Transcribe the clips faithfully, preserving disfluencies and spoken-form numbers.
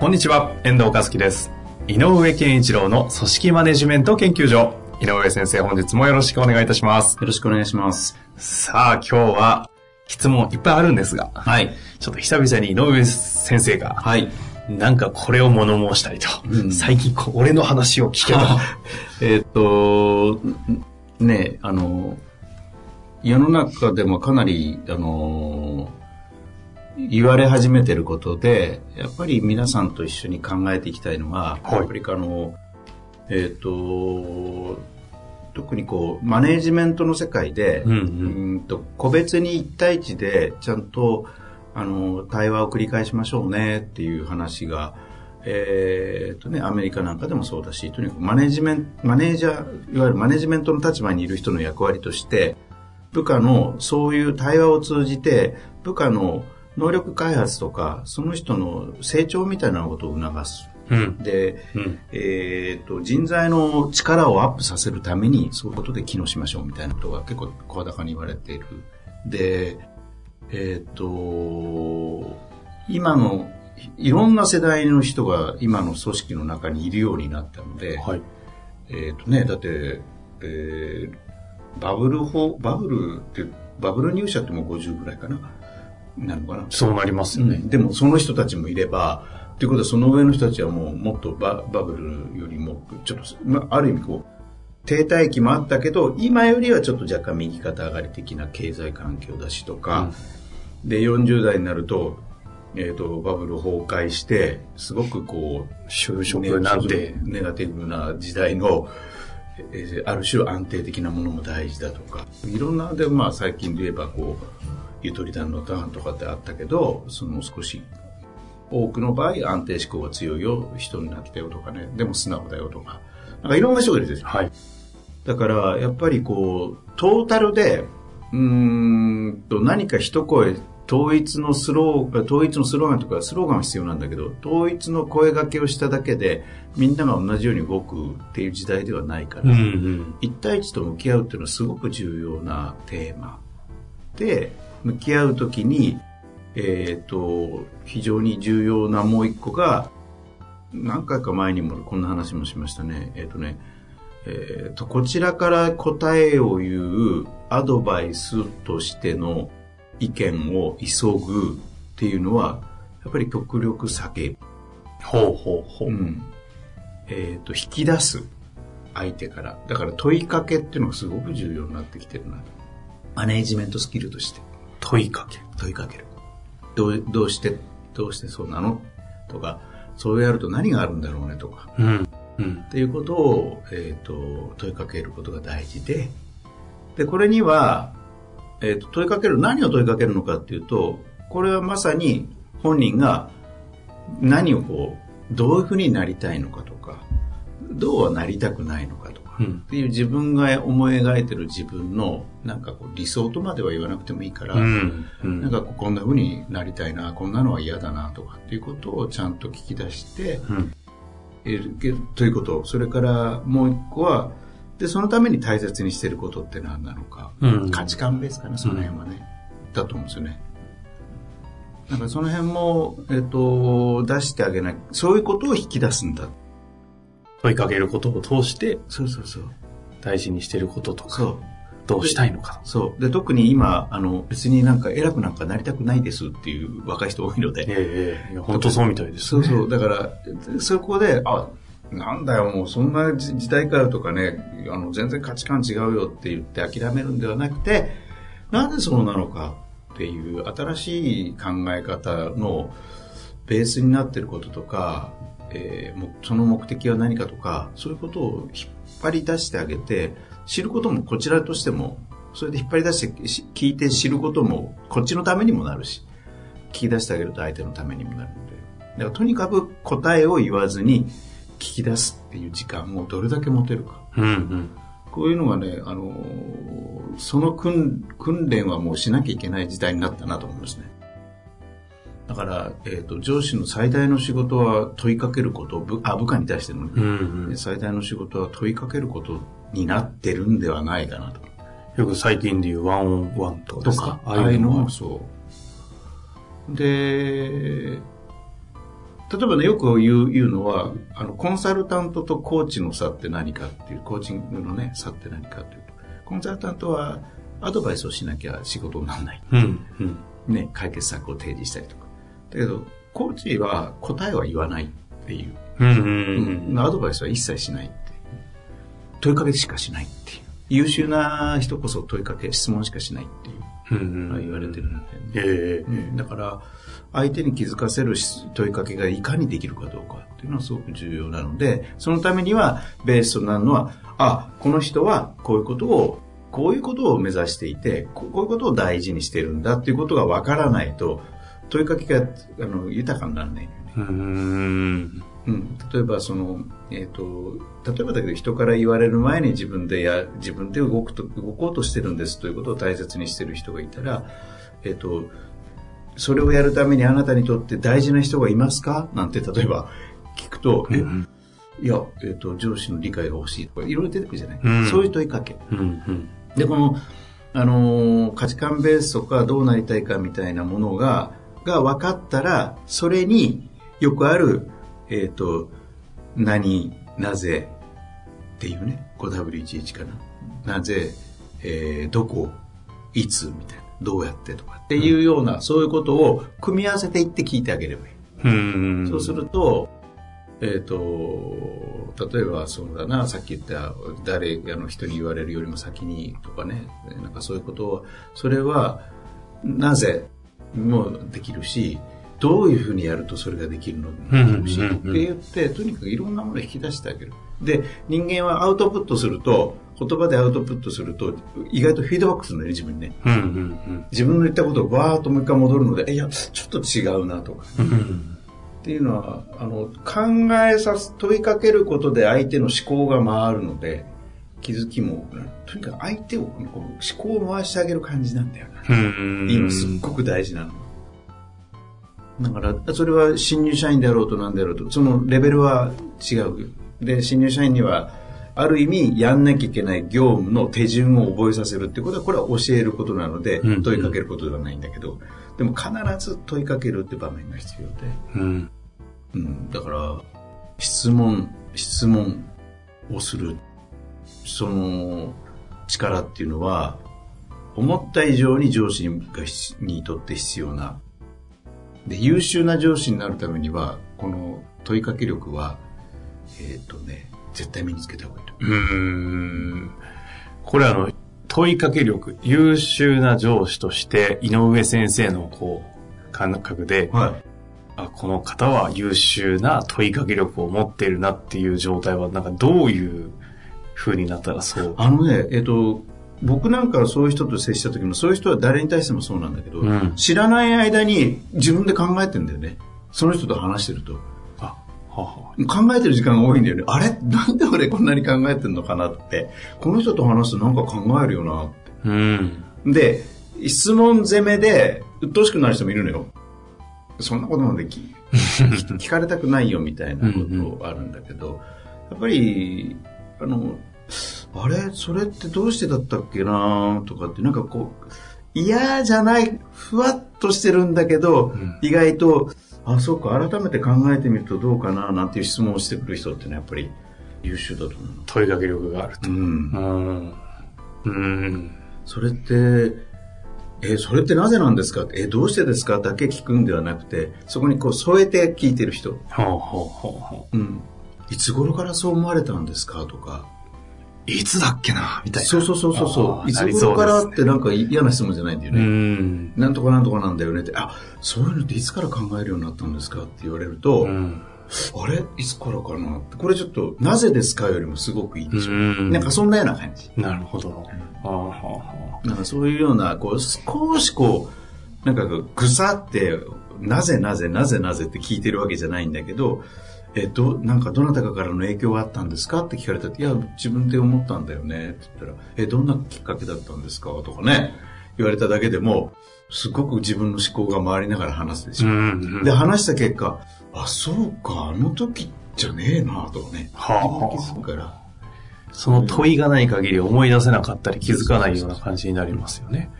こんにちは、遠藤和樹です。井上健一郎の組織マネジメント研究所。井上先生、本日もよろしくお願いいたします。よろしくお願いします。さあ、今日は質問いっぱいあるんですが、はい、ちょっと久々に井上先生が、はい、なんかこれを物申したりと、うん、最近俺の話を聞けばえっとねあの世の中でもかなりあの言われ始めてることで、やっぱり皆さんと一緒に考えていきたいのは、はい、やっぱりあのえっと特にこうマネージメントの世界で、うんうん、うんと個別に一対一でちゃんとあの対話を繰り返しましょうねっていう話が、えーっとね、アメリカなんかでもそうだし、とにかくマネージメントマネージャーいわゆるマネジメントの立場にいる人の役割として、部下のそういう対話を通じて部下の能力開発とかその人の成長みたいなことを促す。で、うん、えー、と人材の力をアップさせるためにそういうことで機能しましょうみたいなことが結構声高に言われている。で、えー、と今のいろんな世代の人が今の組織の中にいるようになったので、はい、えーとね、だって、えー、バブル法バブルってバブル入社ってもうごじゅうぐらいかななのかな。そうなりますよね、うん、でもその人たちもいれば、ということはその上の人たちはもうもっと バ, バブルよりもちょっと、まあ、ある意味こう停滞期もあったけど今よりはちょっと若干右肩上がり的な経済環境だしとか、うん、でよんじゅう代になる と,、えー、とバブル崩壊してすごくこう就職なんてネガティブな時代の、えー、ある種安定的なものも大事だとか、いろんなで、まあ、最近で言えばこうゆとり団のターンとかってあったけど、その少し多くの場合安定志向が強いよ人になってたよとかね、でも素直だよとか、なんかいろんな人がいるんですよ、はい、だからやっぱりこうトータルでうーんと何か一声統一のスロー統一のスローガンとかスローガンは必要なんだけど、統一の声掛けをしただけでみんなが同じように動くっていう時代ではないから、うんうん、一対一と向き合うっていうのはすごく重要なテーマで、向き合うときにえー、と非常に重要なもう一個が、何回か前にもこんな話もしましたね、えーとねえー、とこちらから答えを言うアドバイスとしての意見を急ぐっていうのはやっぱり極力避ける。ほうほうほう、うんえー、と引き出す相手から。だから問いかけっていうのがすごく重要になってきてるな、マネージメントスキルとして。問いかけ問いかけるど う, どうしてどうしてそうなのとか、そうやると何があるんだろうねとか、うんうん、っていうことを、えー、と問いかけることが大事で、でこれには、えー、と問いかける何を問いかけるのかっていうと、これはまさに本人が何をこうどういうふうになりたいのかとか、どうはなりたくないのかとか、うん、っていう自分が思い描いてる自分のなんかこう理想とまでは言わなくてもいいから、うんうん、なんかこんな風になりたいな、こんなのは嫌だなとかっていうことをちゃんと聞き出して、うん、えということ。それからもう一個は、でそのために大切にしてることって何なのか、うん、価値観ベースかな、その辺はね、うん、だと思うんですよね。なんかその辺も、えー、と出してあげない、そういうことを引き出すんだ、問いかけることを通して。そうそうそう、大事にしてることとか、そうどうしたいのか。そうで、特に今あの別になんか偉くなんかなりたくないですっていう若い人多いので、ええ、いや本当そうみたいですね。そうそうだからそこで、あなんだよもうそんな時代からとかね、あの全然価値観違うよって言って諦めるんではなくて、なんでそうなのかっていう新しい考え方のベースになってることとか、えー、その目的は何かとか、そういうことを引っ張り出してあげて、知ることもこちらとしても、それで引っ張り出して聞いて知ることもこっちのためにもなるし、聞き出してあげると相手のためにもなるので、だからとにかく答えを言わずに聞き出すっていう時間をどれだけ持てるか、うんうん、こういうのがね、あのその 訓, 訓練はもうしなきゃいけない時代になったなと思いますね。だから、えーと、上司の最大の仕事は問いかけることを部、あ、部下に対しての、ね、うんうん、最大の仕事は問いかけることになってるんではないかなと。よく最近でいうワンオンワンとかですか、ああいうのもそう。で、例えばね、よく言う、言うのは、あの、コンサルタントとコーチの差って何かっていう、コーチングのね、差って何かっていうと、コンサルタントはアドバイスをしなきゃ仕事にならない。うんうん、ね、解決策を提示したりとか。だけど、コーチは答えは言わないっていう。うんうんうん、アドバイスは一切しないっていう。問いかけしかしないっていう。優秀な人こそ問いかけ、質問しかしないっていう。うんうん、言われてるんで、ね、えーうん、だから相手に気づかせる問いかけがいかにできるかどうかっていうのはすごく重要なので、そのためにはベースとなるのは、あ、この人はこういうことをこういうことを目指していて、こういうことを大事にしてるんだっていうことがわからないと問いかけがあの豊かにならないのよね。うーん、うん、例えばその、えーと、例えばだけど人から言われる前に自分でや自分で動くと動こうとしてるんですということを大切にしてる人がいたら、えーと、それをやるためにあなたにとって大事な人がいますかなんて例えば聞くと、うん、えいや、えーと、上司の理解が欲しいとかいろいろ出てくるじゃない、うん、そういう問いかけ、うんうん、でこの、あのー、価値観ベースとかどうなりたいかみたいなものがが分かったら、それによくあるえーと、何、なぜっていうね、ごダブリューいちいち かな、なぜ、えー、どこ、いつみたいな、どうやってとかっていうような、うん、そういうことを組み合わせていって聞いてあげればいい。うん、そうすると、えーと、例えばそうだな、さっき言った誰あの人に言われるよりも先にとかね、なんかそういうことを、それはなぜもできるし、どういうふうにやるとそれができるのし、うんうん、って言ってとにかくいろんなものを引き出してあげる。で、人間はアウトプットすると、言葉でアウトプットすると意外とフィードバックするんだよね、自分にね、うんうんうん、自分の言ったことをわーっともう一回戻るので、いやちょっと違うなとか、うんうん、っていうのはあの考えさす問いかけることで相手の思考が回るので気づきも、とにかく相手をこの思考を回してあげる感じなんだよね、うんうん、今すっごく大事なのだから、それは新入社員であろうと何であろうとそのレベルは違うで、新入社員にはある意味やんなきゃいけない業務の手順を覚えさせるってことはこれは教えることなので、うん、問いかけることではないんだけど、でも必ず問いかけるって場面が必要で、うんうん、だから質問質問をするその力っていうのは思った以上に上司にとって必要なで、優秀な上司になるためにはこの問いかけ力はえっとね絶対身につけた方がいいと。うーん、これはあの問いかけ力、優秀な上司として井上先生のこう感覚で、はい、あ、この方は優秀な問いかけ力を持っているなっていう状態はなんかどういう風になったらそう。あのねえっと僕なんかはそういう人と接した時もそういう人は誰に対してもそうなんだけど、うん、知らない間に自分で考えてんだよね、その人と話してると。あ、はは、考えてる時間が多いんだよね。あれ、なんで俺こんなに考えてんのかなって、この人と話すとなんか考えるよなって、うん、で質問攻めで鬱陶しくなる人もいるのよ。そんなこともでき聞かれたくないよみたいなことあるんだけど、やっぱりあのあれそれってどうしてだったっけなとかって、なんかこう嫌じゃないふわっとしてるんだけど、うん、意外とあそうか改めて考えてみるとどうかななんていう質問をしてくる人ってのはやっぱり優秀だと思う。問いかけ力があると、うんうんうん、それってえそれってなぜなんですかえどうしてですかだけ聞くんではなくて、そこにこう添えて聞いてる人、はあはあ、うん、いつ頃からそう思われたんですかとか、いつだっけなみたいな。そうそうそうそう、いつ頃からってなんか嫌な質問じゃないんだよね。うん。なんとかなんとかなんだよねって、あ、そういうのっていつから考えるようになったんですかって言われると、うん、あれいつからかなって、これちょっとなぜですかよりもすごくいいでしょ。うん。なんかそんなような感じ。なるほど。ああ。なんかそういうようなこう少しこうなんかぐさってなぜなぜなぜなぜって聞いてるわけじゃないんだけど、えどなんかどなたかからの影響があったんですかって聞かれたって、いや自分で思ったんだよねって言ったら、えどんなきっかけだったんですかとかね言われただけでもすごく自分の思考が回りながら話すでしょ、うんうん、で話した結果、あそうかあの時じゃねえなとかね、はあ、するからその問いがない限り思い出せなかったり気づかないような感じになりますよね。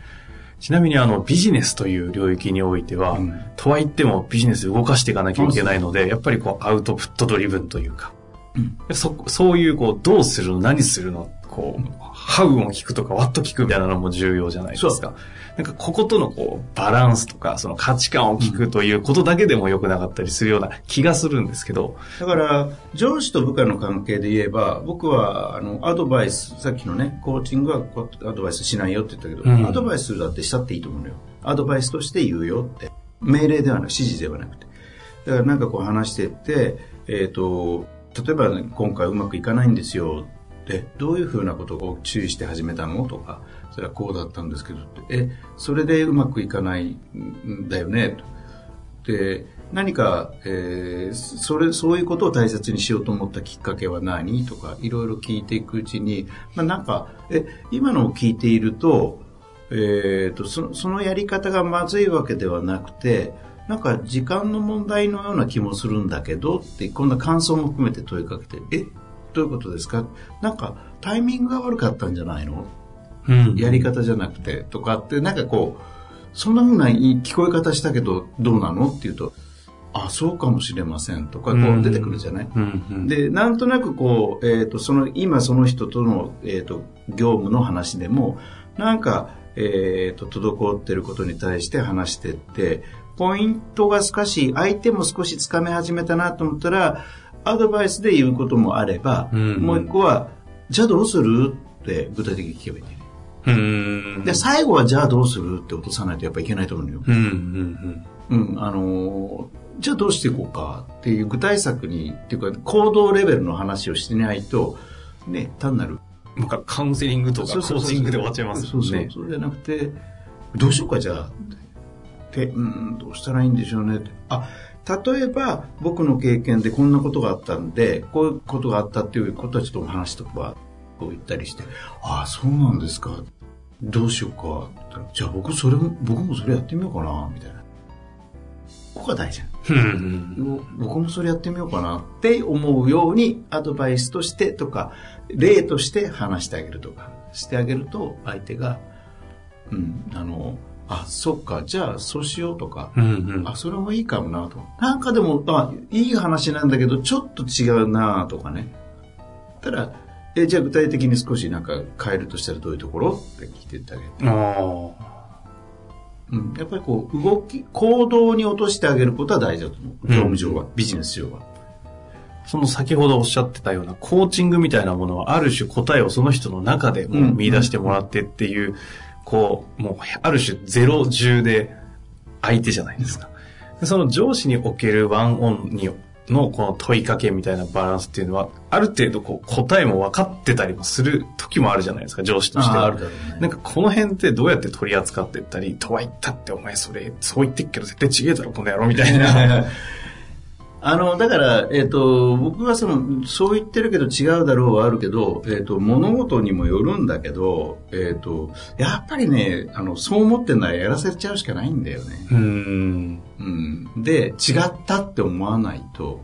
ちなみにあのビジネスという領域においては、うん、とはいってもビジネス動かしていかなきゃいけないので、やっぱりこうアウトプットドリブンというか、うん、そ, そういうこうどうするの何するのこうハウを聞くとかワッと聞くみたいなのも重要じゃないですか。なんかこことのこうバランスとかその価値観を聞くということだけでも良くなかったりするような気がするんですけど、だから上司と部下の関係で言えば、僕はあのアドバイス、さっきのねコーチングはアドバイスしないよって言ったけど、うん、アドバイスするだってしたっていいと思うのよ。アドバイスとして言うよって、命令ではなく指示ではなくて、だからなんかこう話してって、えっと例えば、ね、今回うまくいかないんですよ。えどういうふうなことを注意して始めたのとか、それはこうだったんですけどって、えそれでうまくいかないんだよねと。で何か、えー、それそういうことを大切にしようと思ったきっかけは何とかいろいろ聞いていくうちに、まあ、なんかえ今のを聞いていると、えー、とその、そのやり方がまずいわけではなくて、なんか時間の問題のような気もするんだけどって、こんな感想も含めて問いかけて、えどういうことですか、なんかタイミングが悪かったんじゃないの、うん、やり方じゃなくてとかって、なんかこうそんなふうな聞こえ方したけどどうなのっていうと、あそうかもしれませんとかこう出てくるじゃない、うんうんうん、でなんとなくこう、えー、とその今その人との、えー、と業務の話でもなんか、えー、と滞ってることに対して話してって、ポイントが少し相手も少しつかめ始めたなと思ったらアドバイスで言うこともあれば、うんうん、もう一個はじゃあどうするって具体的に聞けばいいんだよね。うんうん、で最後はじゃあどうするって落とさないとやっぱいけないと思うのよ。うんうんうんうん、あのー、じゃあどうしていこうかっていう具体策にっていうか行動レベルの話をしてないとね、単なるなんかカウンセリングとかコーチングで終わっちゃいますよね。そうそうそう、そうじゃなくてどうしようかじゃあって、うん、どうしたらいいんでしょうねって、あ例えば僕の経験でこんなことがあったんでこういうことがあったっていうことはちょっとお話とかを言ったりして、ああそうなんですかどうしようかじゃあ僕それも僕もそれやってみようかなみたいな、ここが大事僕もそれやってみようかなって思うようにアドバイスとしてとか例として話してあげるとかしてあげると、相手がうんあのあ、そっか、じゃあそうしようとか、うんうん、あ、それもいいかもなと。なんかでも、あ、いい話なんだけど、ちょっと違うなとかね。ただ、え、じゃあ具体的に少しなんか変えるとしたらどういうところって聞いてってあげて。あうん、やっぱりこう、動き、行動に落としてあげることは大事だと思う。業務上は、うん、ビジネス上は。その先ほどおっしゃってたようなコーチングみたいなものは、ある種答えをその人の中でも見出してもらってっていう、うんうんこうもうある種ゼロ中で相手じゃないですか。その上司におけるワンオンにのこの問いかけみたいなバランスっていうのはある程度こう答えも分かってたりもする時もあるじゃないですか、上司としては。ああるだろうね。なんかこの辺ってどうやって取り扱っていったり、とは言ったってお前それそう言ってっけど絶対違えだろこの野郎みたいなあのだから、えー、と僕はそのそう言ってるけど違うだろうはあるけど、えー、と物事にもよるんだけど、えー、とやっぱりねあのそう思ってんならやらせちゃうしかないんだよね。うん、うん、で違ったって思わないと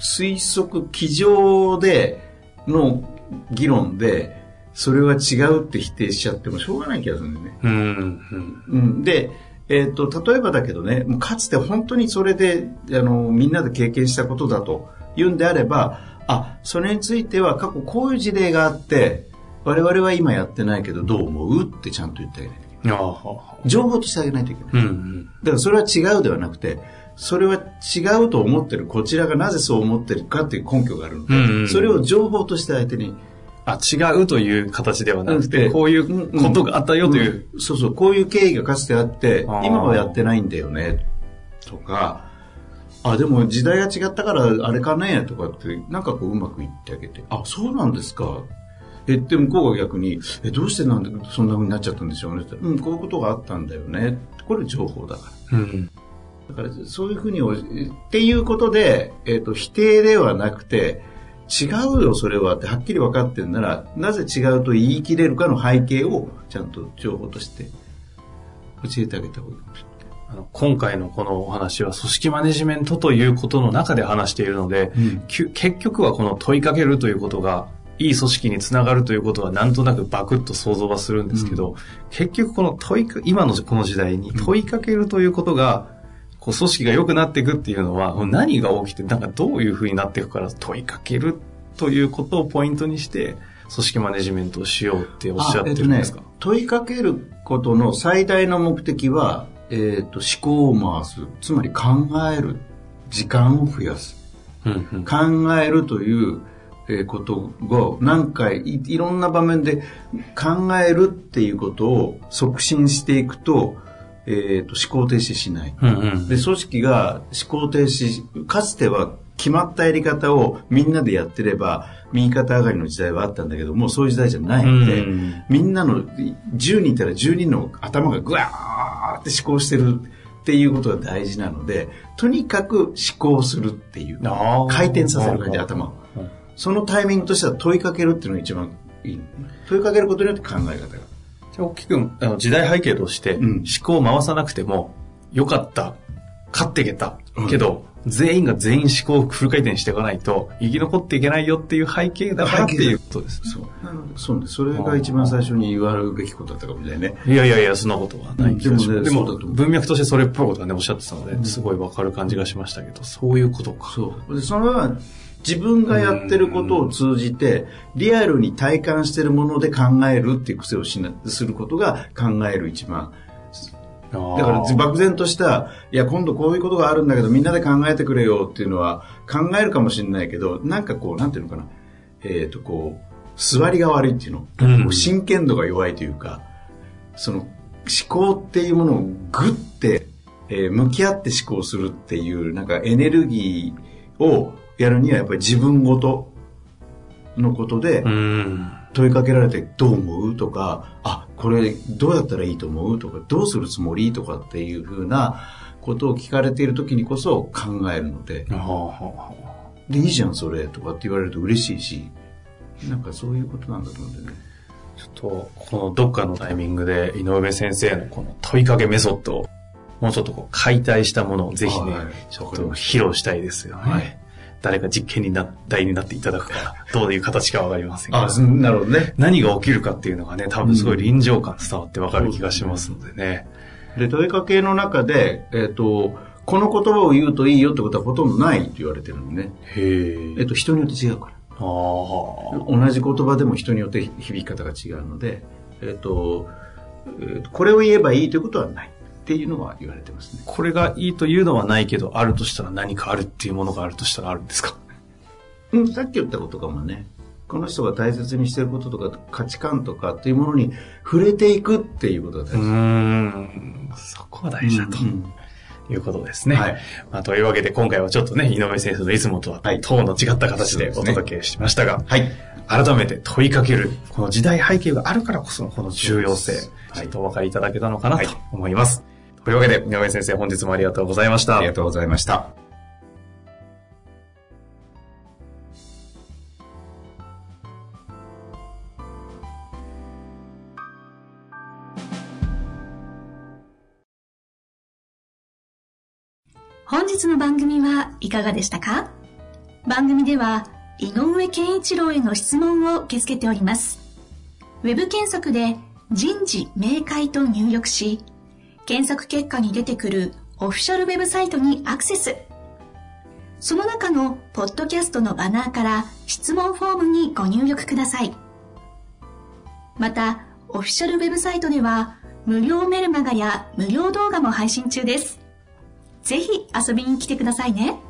推測机上での議論でそれは違うって否定しちゃってもしょうがない気がするんだよね。うん、うん、でえー、と例えばだけどね、かつて本当にそれであのみんなで経験したことだというんであれば、あそれについては過去こういう事例があって我々は今やってないけどどう思うってちゃんと言ってあげないといけない。あ情報としてあげないといけない、うんうん、だからそれは違うではなくてそれは違うと思ってるこちらがなぜそう思ってるかっていう根拠があるので、うんうん、それを情報として相手にあ違うという形ではなくて、こういうことがあったよという、うんうん、そうそうこういう経緯がかつてあって今はやってないんだよねとか、あでも時代が違ったからあれかねとかってなんかこううまくいってあげて、あそうなんですかえで向こうが逆にえどうしてなんでそんな風になっちゃったんでしょうねって、うん、こういうことがあったんだよね、これ情報だから、うん、だからそういう風にっていうことで、えーと、否定ではなくて違うよそれはってはっきり分かってるならなぜ違うと言い切れるかの背景をちゃんと情報として教えてあげた方がいいかもしれない。あの今回のこのお話は組織マネジメントということの中で話しているので、うん、結局はこの問いかけるということがいい組織につながるということはなんとなくバクッと想像はするんですけど、うん、結局この問いか今のこの時代に問いかけるということが、うん、こう組織が良くなっていくっていうのは何が起きてなんかどういうふうになっていくから問いかけるということをポイントにして組織マネジメントをしようっておっしゃってるんですか、えっとね、問いかけることの最大の目的は、えー、と思考を回す、つまり考える時間を増やす、うんうん、考えるということを何回 い, いろんな場面で考えるっていうことを促進していく と,、えー、と思考停止しない、うんうん、で組織が思考停止かつては決まったやり方をみんなでやってれば右肩上がりの時代はあったんだけどもうそういう時代じゃないので、うんうん、みんなのじゅうにんいたらじゅうにんの頭がグワーって思考してるっていうことが大事なのでとにかく思考するっていう回転させる感じで頭をそのタイミングとしては問いかけるっていうのが一番いい。問いかけることによって考え方がじゃあ大きくあの時代背景として思考を回さなくても良かった勝っていけたけど、うん、全員が全員思考をフル回転していかないと生き残っていけないよっていう背景だからっていうことです、ね、そうなのでそうねそれが一番最初に言われるべきことだったかもしれないね。いやいやいやそんなことはない気がします、うん、でも、ね、でも文脈としてそれっぽいことがねおっしゃってたので、うん、すごいわかる感じがしましたけどそういうことか。そうでそのは自分がやってることを通じてリアルに体感しているもので考えるっていう癖をしなすることが考える一番だから漠然としたいや今度こういうことがあるんだけどみんなで考えてくれよっていうのは考えるかもしれないけどなんかこうなんていうのかなえっとこう座りが悪いっていうの、うん、真剣度が弱いというかその思考っていうものをグッて、えー、向き合って思考するっていうなんかエネルギーをやるにはやっぱり自分ごとのことで問いかけられてどう思うとかあこれどうやったらいいと思うとかどうするつもりとかっていうふうなことを聞かれている時にこそ考えるので、でいいじゃんそれとかって言われると嬉しいしなんかそういうことなんだと思うんだよね。ちょっとこのどっかのタイミングで井上先生のこの問いかけメソッドをもうちょっとこう解体したものをぜひね、はい、ちょっと披露したいですよね、はい。誰か実験にな題になっていただくかどういう形かわかりませんがあなるほど、ね、何が起きるかっていうのがね多分すごい臨場感伝わってわかる気がしますのでね、うん、で問いかけの中で、えー、とこの言葉を言うといいよってことはほとんどないと言われてるんでね。へー、えー、と人によって違うからあ同じ言葉でも人によって響き方が違うので、えーとえー、とこれを言えばいいということはないっていうのは言われてますね。これがいいというのはないけどあるとしたら何かあるっていうものがあるとしたらあるんですか。うん、さっき言ったことかもね。この人が大切にしてることとか価値観とかっていうものに触れていくっていうことが大事。うーん、そこは大事だと、うん、いうことですね、はい。まあ、というわけで今回はちょっとね井上先生のいつもとは等の違った形でお届けしましたが、はい、改めて問いかけるこの時代背景があるからこそのこの重要性、はい、ちょっとお分かりいただけたのかなと思います、はい。というわけで、井上先生、本日もありがとうございました。ありがとうございました。本日の番組はいかがでしたか？番組では、井上健一郎への質問を受け付けております。ウェブ検索で、人事明快と入力し、検索結果に出てくるオフィシャルウェブサイトにアクセス。その中のポッドキャストのバナーから質問フォームにご入力ください。また、オフィシャルウェブサイトでは無料メルマガや無料動画も配信中です。ぜひ遊びに来てくださいね。